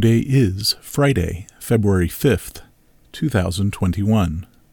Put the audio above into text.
Today is Friday, February 5th, 2021.